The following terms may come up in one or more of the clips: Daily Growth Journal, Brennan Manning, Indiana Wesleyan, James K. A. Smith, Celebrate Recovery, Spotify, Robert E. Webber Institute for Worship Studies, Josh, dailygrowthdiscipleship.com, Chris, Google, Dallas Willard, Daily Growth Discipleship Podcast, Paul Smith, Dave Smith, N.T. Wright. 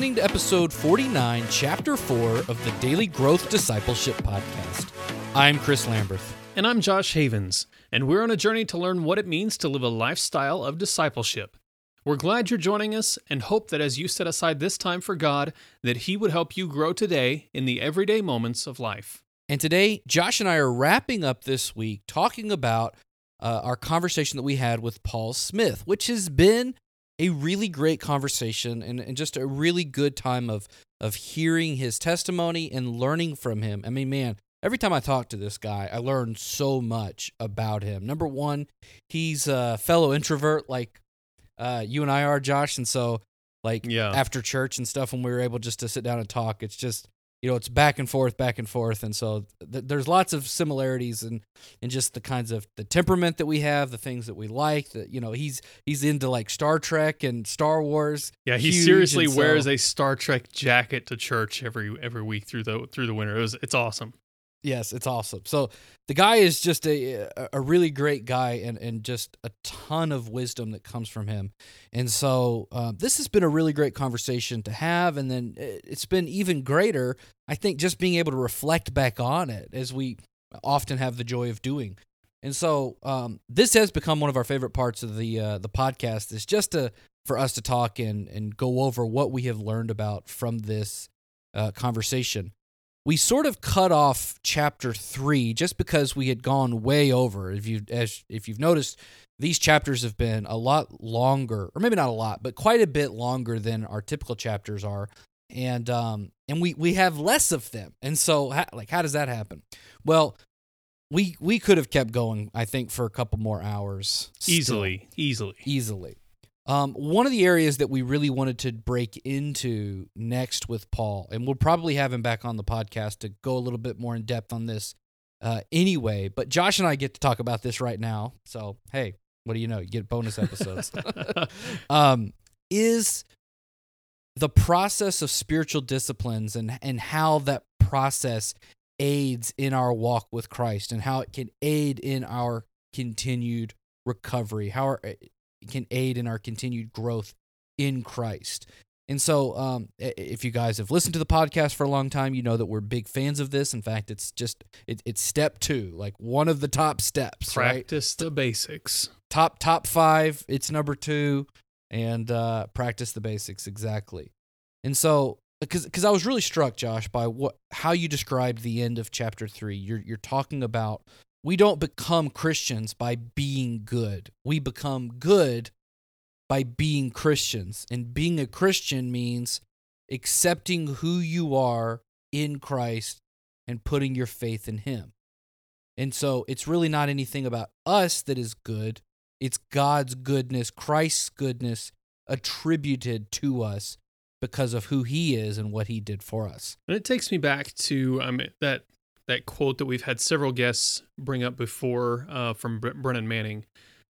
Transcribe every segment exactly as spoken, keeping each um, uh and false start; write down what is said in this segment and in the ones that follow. listening to episode forty-nine, chapter four of the Daily Growth Discipleship Podcast. I'm Chris Lamberth. And I'm Josh Havens, and we're on a journey to learn what it means to live a lifestyle of discipleship. We're glad you're joining us and hope that as you set aside this time for God, that He would help you grow today in the everyday moments of life. And today, Josh and I are wrapping up this week talking about uh, our conversation that we had with Paul Smith, which has been a really great conversation and, and just a really good time of of hearing his testimony and learning from him. I mean, man, every time I talk to this guy, I learn so much about him. Number one, he's a fellow introvert like uh, you and I are, Josh. And so, like, yeah. after church and stuff, when we were able just to sit down and talk, it's just, you know, it's back and forth, back and forth. And so th- there's lots of similarities and and just the kinds of the temperament that we have, the things that we like, that, you know, he's, he's into like Star Trek and Star Wars. Yeah. He huge, seriously so, wears a Star Trek jacket to church every, every week through the, through the winter. It was, it's awesome. Yes. It's awesome. So the guy is just a, a really great guy and, and just a ton of wisdom that comes from him. And so uh, this has been a really great conversation to have. And then it's been even greater, I think, just being able to reflect back on it, as we often have the joy of doing. And so um, this has become one of our favorite parts of the uh, the podcast, is just to, for us to talk and, and go over what we have learned about from this uh, conversation. We sort of cut off chapter three just because we had gone way over. If you as if you've noticed, these chapters have been a lot longer, or maybe not a lot, but quite a bit longer than our typical chapters are, and um and we we have less of them. And so, how, like, how does that happen? Well, we we could have kept going, I think, for a couple more hours. Easily, still. easily, easily. Um, one of the areas that we really wanted to break into next with Paul, and we'll probably have him back on the podcast to go a little bit more in depth on this uh, anyway, but Josh and I get to talk about this right now. So, hey, what do you know? You get bonus episodes. um, is the process of spiritual disciplines and, and how that process aids in our walk with Christ and how it can aid in our continued recovery, how our... can aid in our continued growth in Christ. And so um, if you guys have listened to the podcast for a long time, you know that we're big fans of this. In fact, it's just, it, it's step two, like one of the top steps, right? Practice the basics. Top, top five, it's number two, and uh, practice the basics, exactly. And so, because because I was really struck, Josh, by what how you described the end of chapter three. You're You're talking about we don't become Christians by being good. We become good by being Christians. And being a Christian means accepting who you are in Christ and putting your faith in Him. And so it's really not anything about us that is good. It's God's goodness, Christ's goodness attributed to us because of who He is and what He did for us. And it takes me back to um, that... that quote that we've had several guests bring up before uh, from Bre- Brennan Manning.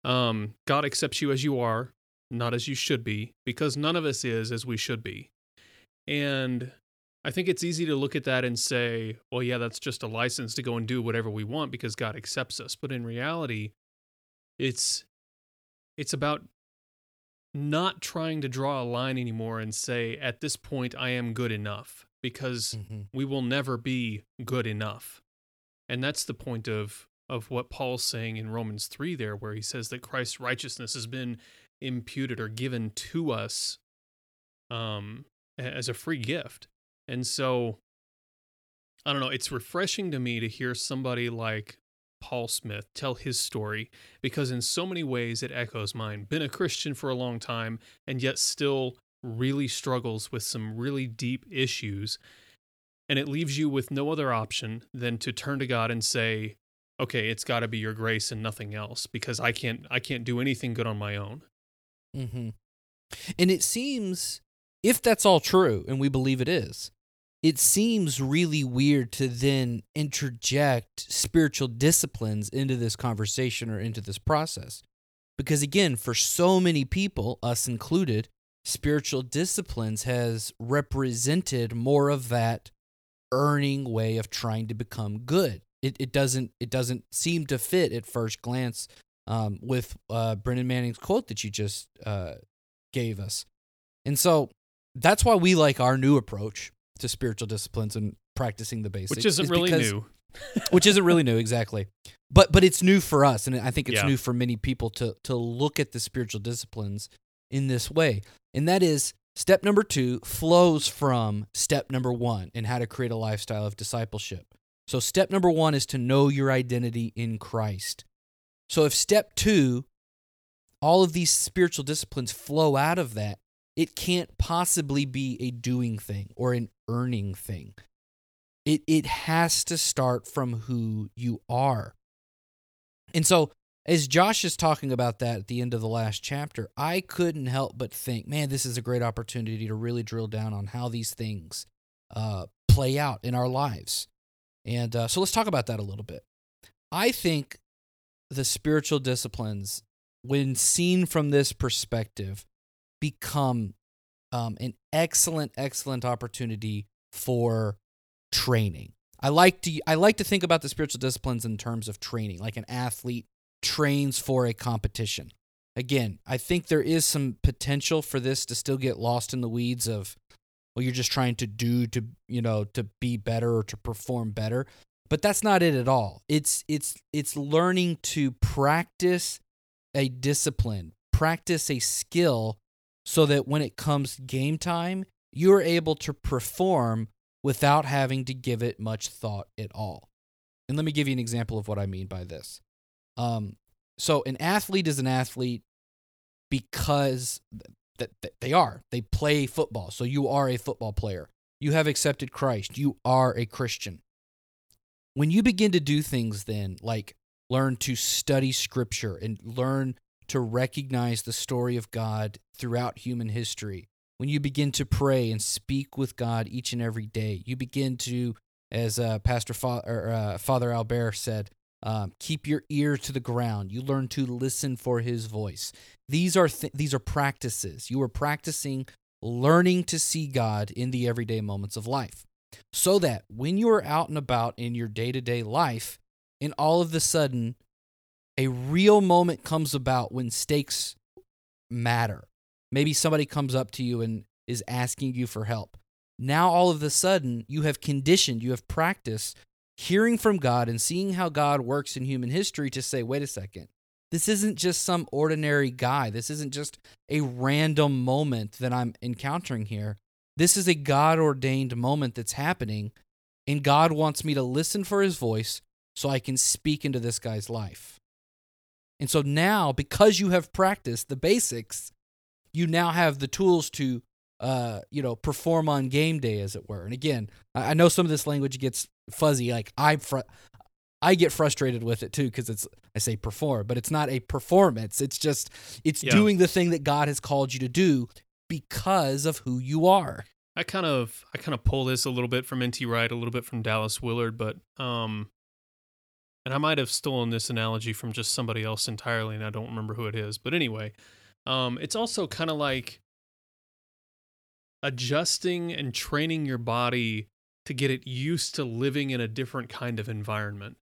Um, God accepts you as you are, not as you should be, because none of us is as we should be. And I think it's easy to look at that and say, well, yeah, that's just a license to go and do whatever we want because God accepts us. But in reality, it's it's about not trying to draw a line anymore and say, at this point, I am good enough. Because mm-hmm. we will never be good enough. And that's the point of, of what Paul's saying in Romans three there, where he says that Christ's righteousness has been imputed or given to us um, as a free gift. And so, I don't know, it's refreshing to me to hear somebody like Paul Smith tell his story, because in so many ways it echoes mine. Been a Christian for a long time, and yet still really struggles with some really deep issues, and it leaves you with no other option than to turn to God and say, okay, it's got to be your grace and nothing else, because I can't I can't do anything good on my own. Mm-hmm. And it seems, if that's all true, and we believe it is, it seems really weird to then interject spiritual disciplines into this conversation or into this process. Because again, for so many people, us included, spiritual disciplines has represented more of that earning way of trying to become good. It it doesn't it doesn't seem to fit at first glance um, with uh, Brennan Manning's quote that you just uh, gave us. And so that's why we like our new approach to spiritual disciplines and practicing the basics. Which isn't is really because, new. Which isn't really new, exactly. But but it's new for us, and I think it's yeah. new for many people to to look at the spiritual disciplines in this way. And that is, step number two flows from step number one in how to create a lifestyle of discipleship. So step number one is to know your identity in Christ. So if step two, all of these spiritual disciplines flow out of that, it can't possibly be a doing thing or an earning thing. It it has to start from who you are. And so as Josh is talking about that at the end of the last chapter, I couldn't help but think, man, this is a great opportunity to really drill down on how these things uh, play out in our lives. And uh, so let's talk about that a little bit. I think the spiritual disciplines, when seen from this perspective, become um, an excellent, excellent opportunity for training. I like to I like to think about the spiritual disciplines in terms of training, like an athlete trains for a competition. Again, I think there is some potential for this to still get lost in the weeds of, well, you're just trying to do to, you know, to be better or to perform better. But that's not it at all. It's it's it's learning to practice a discipline, practice a skill so that when it comes game time, you're able to perform without having to give it much thought at all. And let me give you an example of what I mean by this. Um, so an athlete is an athlete because th- th- they are. They play football. So you are a football player. You have accepted Christ. You are a Christian. When you begin to do things then, like learn to study Scripture and learn to recognize the story of God throughout human history, when you begin to pray and speak with God each and every day, you begin to, as uh, Pastor Fa- or, uh, Father Albert said, Um, keep your ear to the ground. You learn to listen for His voice. These are th- these are practices. You are practicing learning to see God in the everyday moments of life, so that when you are out and about in your day-to-day life, and all of the sudden, a real moment comes about when stakes matter. Maybe somebody comes up to you and is asking you for help. Now, all of a sudden, you have conditioned, you have practiced hearing from God and seeing how God works in human history to say, wait a second, this isn't just some ordinary guy. This isn't just a random moment that I'm encountering here. This is a God-ordained moment that's happening, and God wants me to listen for His voice so I can speak into this guy's life. And so now, because you have practiced the basics, you now have the tools to Uh, you know, perform on game day, as it were. And again, I know some of this language gets fuzzy. Like I, fr- I get frustrated with it too, because it's I say perform, but it's not a performance. It's just it's yeah. doing the thing that God has called you to do because of who you are. I kind of I kind of pull this a little bit from N T Wright, a little bit from Dallas Willard, but um, and I might have stolen this analogy from just somebody else entirely, and I don't remember who it is. But anyway, um, it's also kind of like adjusting and training your body to get it used to living in a different kind of environment.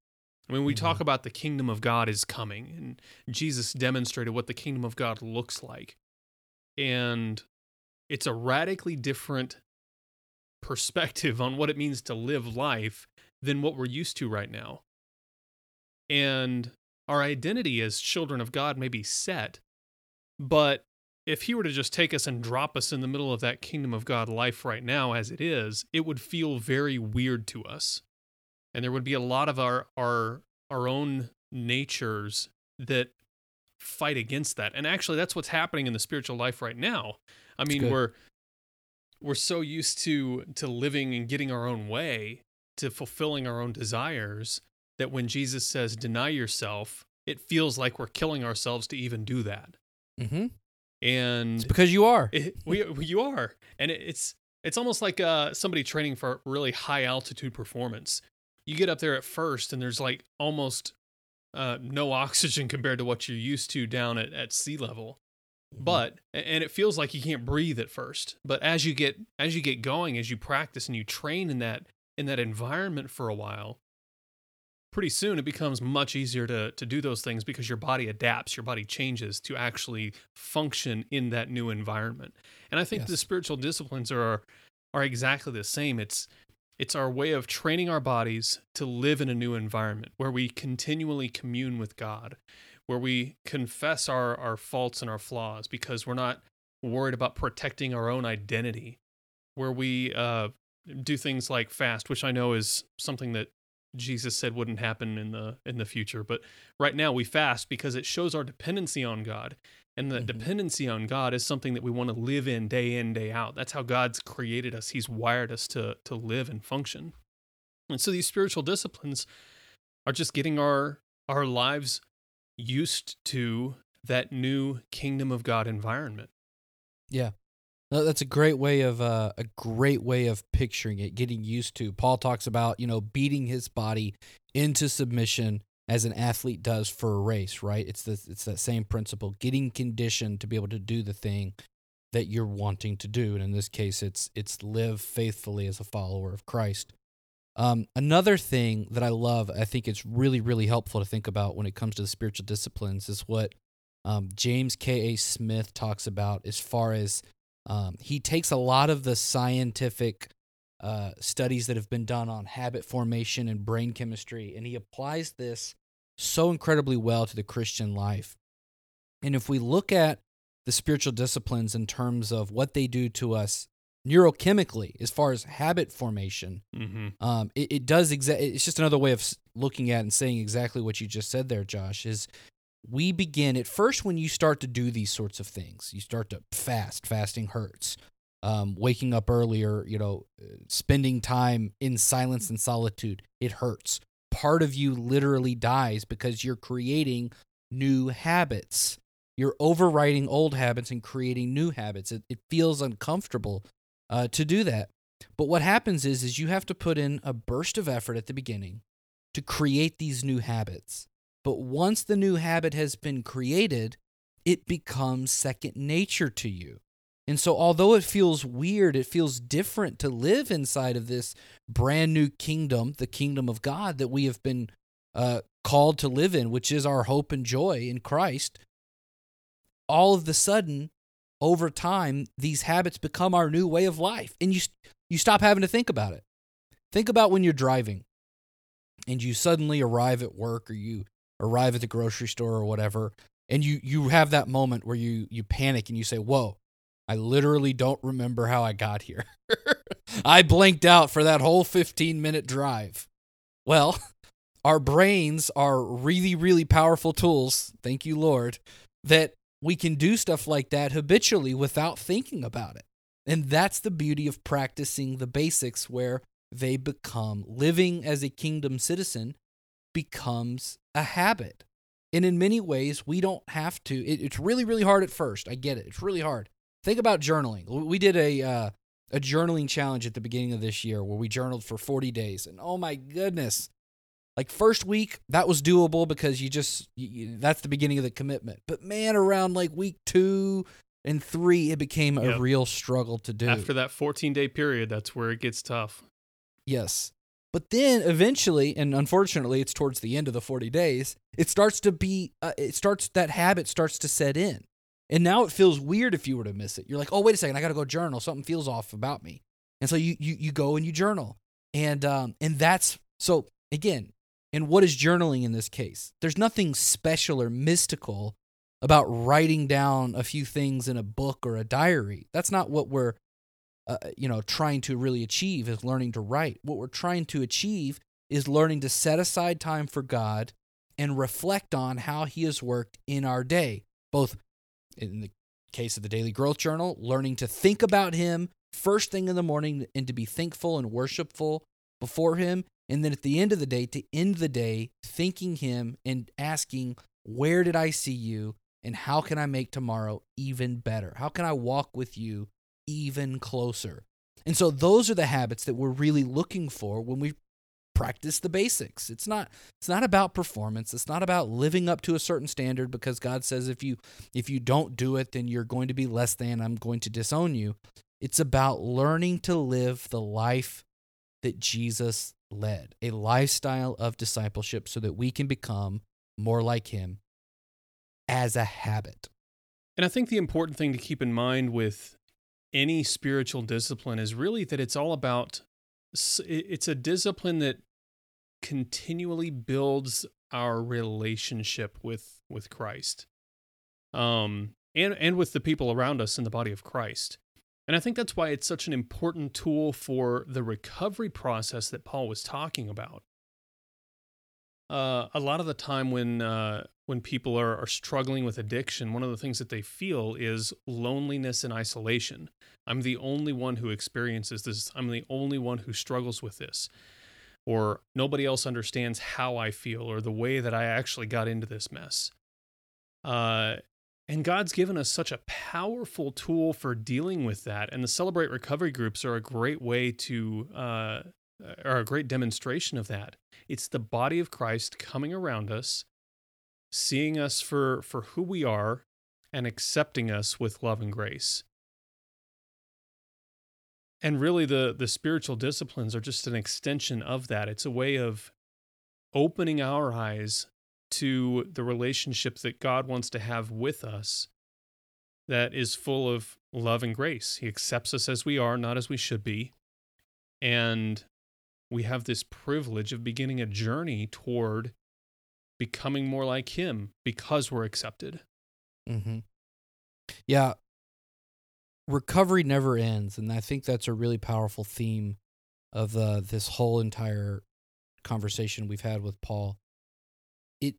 I mean, we mm-hmm. talk about the kingdom of God is coming, and Jesus demonstrated what the kingdom of God looks like. And it's a radically different perspective on what it means to live life than what we're used to right now. And our identity as children of God may be set, but if He were to just take us and drop us in the middle of that kingdom of God life right now as it is, it would feel very weird to us. And there would be a lot of our our our own natures that fight against that. And actually, that's what's happening in the spiritual life right now. I that's mean, good. we're we're so used to to living and getting our own way, to fulfilling our own desires, that when Jesus says, deny yourself, it feels like we're killing ourselves to even do that. Mm-hmm. And it's because you are, it, we you are, and it, it's it's almost like uh, somebody training for really high altitude performance. You get up there at first, and there's like almost uh, no oxygen compared to what you're used to down at, at sea level. Mm-hmm. But and it feels like you can't breathe at first. But as you get as you get going, as you practice and you train in that in that environment for a while, pretty soon it becomes much easier to to do those things because your body adapts, your body changes to actually function in that new environment. And I think yes. the spiritual disciplines are are exactly the same. It's it's our way of training our bodies to live in a new environment where we continually commune with God, where we confess our, our faults and our flaws because we're not worried about protecting our own identity, where we uh, do things like fast, which I know is something that Jesus said wouldn't happen in the in the future. But right now we fast because it shows our dependency on God. And the mm-hmm. dependency on God is something that we want to live in day in, day out. That's how God's created us. He's wired us to to live and function. And so these spiritual disciplines are just getting our our lives used to that new kingdom of God environment. Yeah. No, that's a great way of uh, a great way of picturing it, getting used to. Paul talks about, you know, beating his body into submission as an athlete does for a race, right? It's the it's that same principle, getting conditioned to be able to do the thing that you're wanting to do. And in this case, it's it's live faithfully as a follower of Christ. Um, another thing that I love, I think it's really, really helpful to think about when it comes to the spiritual disciplines is what um, James K. A. Smith talks about as far as Um, he takes a lot of the scientific uh, studies that have been done on habit formation and brain chemistry, and he applies this so incredibly well to the Christian life. And if we look at the spiritual disciplines in terms of what they do to us neurochemically, as far as habit formation, mm-hmm. um, it, it does. Exa- it's just another way of looking at and saying exactly what you just said there, Josh, is we begin at first when you start to do these sorts of things. You start to fast. Fasting hurts. Um, waking up earlier, you know, spending time in silence and solitude, it hurts. Part of you literally dies because you're creating new habits. You're overriding old habits and creating new habits. It, it feels uncomfortable uh, to do that. But what happens is, is you have to put in a burst of effort at the beginning to create these new habits. But once the new habit has been created, it becomes second nature to you. And so although it feels weird, it feels different to live inside of this brand new kingdom, the kingdom of God that we have been uh, called to live in, which is our hope and joy in Christ, all of the sudden, over time, these habits become our new way of life. And you you stop having to think about it. Think about when you're driving and you suddenly arrive at work or you arrive at the grocery store or whatever, and you you have that moment where you you panic and you say, whoa, I literally don't remember how I got here. I blanked out for that whole fifteen-minute drive. Well, our brains are really, really powerful tools, thank you, Lord, that we can do stuff like that habitually without thinking about it. And that's the beauty of practicing the basics where they become living as a kingdom citizen becomes a habit. And in many ways, we don't have to. It, it's really, really hard at first. I get it. It's really hard. Think about journaling. We did a uh, a journaling challenge at the beginning of this year where we journaled for forty days. And oh my goodness, like first week, that was doable because you just, you, you, that's the beginning of the commitment. But man, around like week two and three, it became a yep. real struggle to do. After that fourteen-day period, that's where it gets tough. Yes. But then eventually, and unfortunately, it's towards the end of the forty days, it starts to be, uh, it starts, that habit starts to set in. And now it feels weird if you were to miss it. You're like, oh, wait a second, I got to go journal. Something feels off about me. And so you you you go and you journal. And um and that's, so again, and what is journaling in this case? There's nothing special or mystical about writing down a few things in a book or a diary. That's not what we're Uh, you know, trying to really achieve is learning to write. What we're trying to achieve is learning to set aside time for God and reflect on how he has worked in our day, both in the case of the Daily Growth Journal, learning to think about him first thing in the morning and to be thankful and worshipful before him. And then at the end of the day, to end the day, thanking him and asking, where did I see you? And how can I make tomorrow even better? How can I walk with you even closer? And so those are the habits that we're really looking for when we practice the basics. It's not it's not about performance. It's not about living up to a certain standard because God says if you if you don't do it, then you're going to be less than, I'm going to disown you. It's about learning to live the life that Jesus led, a lifestyle of discipleship so that we can become more like him as a habit. And I think the important thing to keep in mind with any spiritual discipline is really that it's all about, it's a discipline that continually builds our relationship with with Christ, um, and and with the people around us in the body of Christ. And I think that's why it's such an important tool for the recovery process that Paul was talking about. Uh, a lot of the time when uh, when people are, are struggling with addiction, one of the things that they feel is loneliness and isolation. I'm the only one who experiences this. I'm the only one who struggles with this. Or nobody else understands how I feel or the way that I actually got into this mess. Uh, and God's given us such a powerful tool for dealing with that. And the Celebrate Recovery groups are a great way to, uh, are a great demonstration of that. It's the body of Christ coming around us, seeing us for, for who we are, and accepting us with love and grace. And really, the, the spiritual disciplines are just an extension of that. It's a way of opening our eyes to the relationship that God wants to have with us that is full of love and grace. He accepts us as we are, not as we should be. And we have this privilege of beginning a journey toward becoming more like him because we're accepted. Mm-hmm. Yeah. Recovery never ends, and I think that's a really powerful theme of uh, this whole entire conversation we've had with Paul. It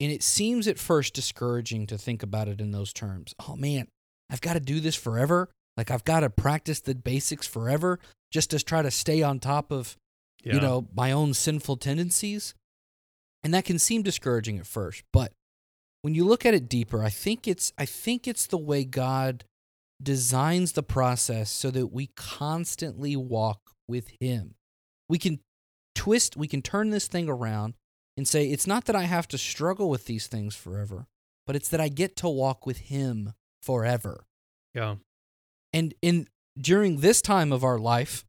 and it seems at first discouraging to think about it in those terms. Oh man, I've got to do this forever. Like I've got to practice the basics forever, just to try to stay on top of, yeah. you know, my own sinful tendencies. And that can seem discouraging at first, but when you look at it deeper, I think it's I think it's the way God designs the process so that we constantly walk with him. We can twist, we can turn this thing around and say, it's not that I have to struggle with these things forever, but it's that I get to walk with him forever. Yeah. And in during this time of our life,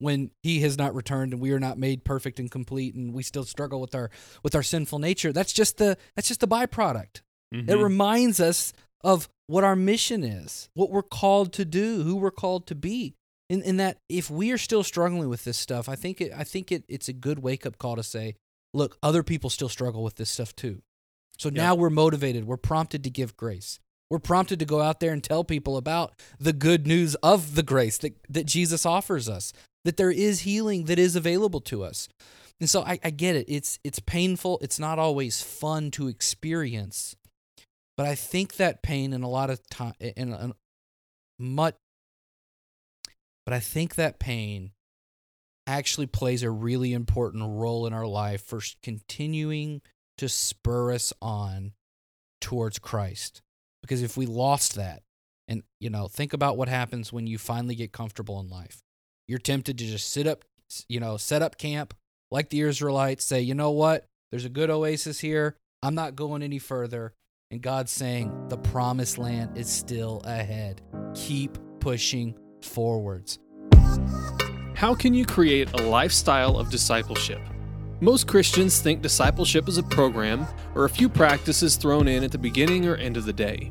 when he has not returned and we are not made perfect and complete and we still struggle with our with our sinful nature, that's just the that's just the byproduct. Mm-hmm. It reminds us of what our mission is, what we're called to do, who we're called to be. And, and that if we are still struggling with this stuff, I think it, I think it, it's a good wake-up call to say, look, other people still struggle with this stuff too. So yeah. Now we're motivated. We're prompted to give grace. We're prompted to go out there and tell people about the good news of the grace that, that Jesus offers us, that there is healing that is available to us. And so I, I get it. It's it's painful. It's not always fun to experience. But I think that pain in a lot of time, in, in much, but I think that pain actually plays a really important role in our life for continuing to spur us on towards Christ. Because if we lost that, and you know, think about what happens when you finally get comfortable in life. You're tempted to just sit up, you know, set up camp like the Israelites, say, you know what, there's a good oasis here. I'm not going any further. And God's saying, the promised land is still ahead. Keep pushing forwards. How can you create a lifestyle of discipleship? Most Christians think discipleship is a program or a few practices thrown in at the beginning or end of the day.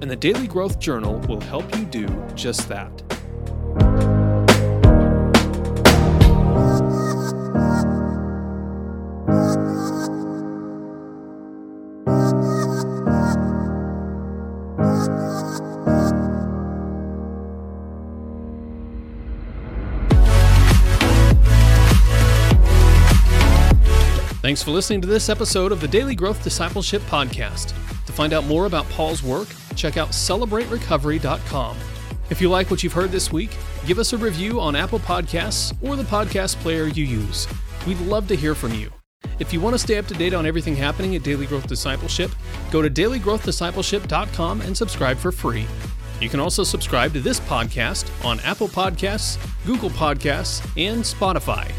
and the Daily Growth Journal will help you do just that. Thanks for listening to this episode of the Daily Growth Discipleship Podcast. To find out more about Paul's work, check out celebrate recovery dot com. If you like what you've heard this week, give us a review on Apple Podcasts or the podcast player you use. We'd love to hear from you. If you want to stay up to date on everything happening at Daily Growth Discipleship, go to daily growth discipleship dot com and subscribe for free. You can also subscribe to this podcast on Apple Podcasts, Google Podcasts, and Spotify.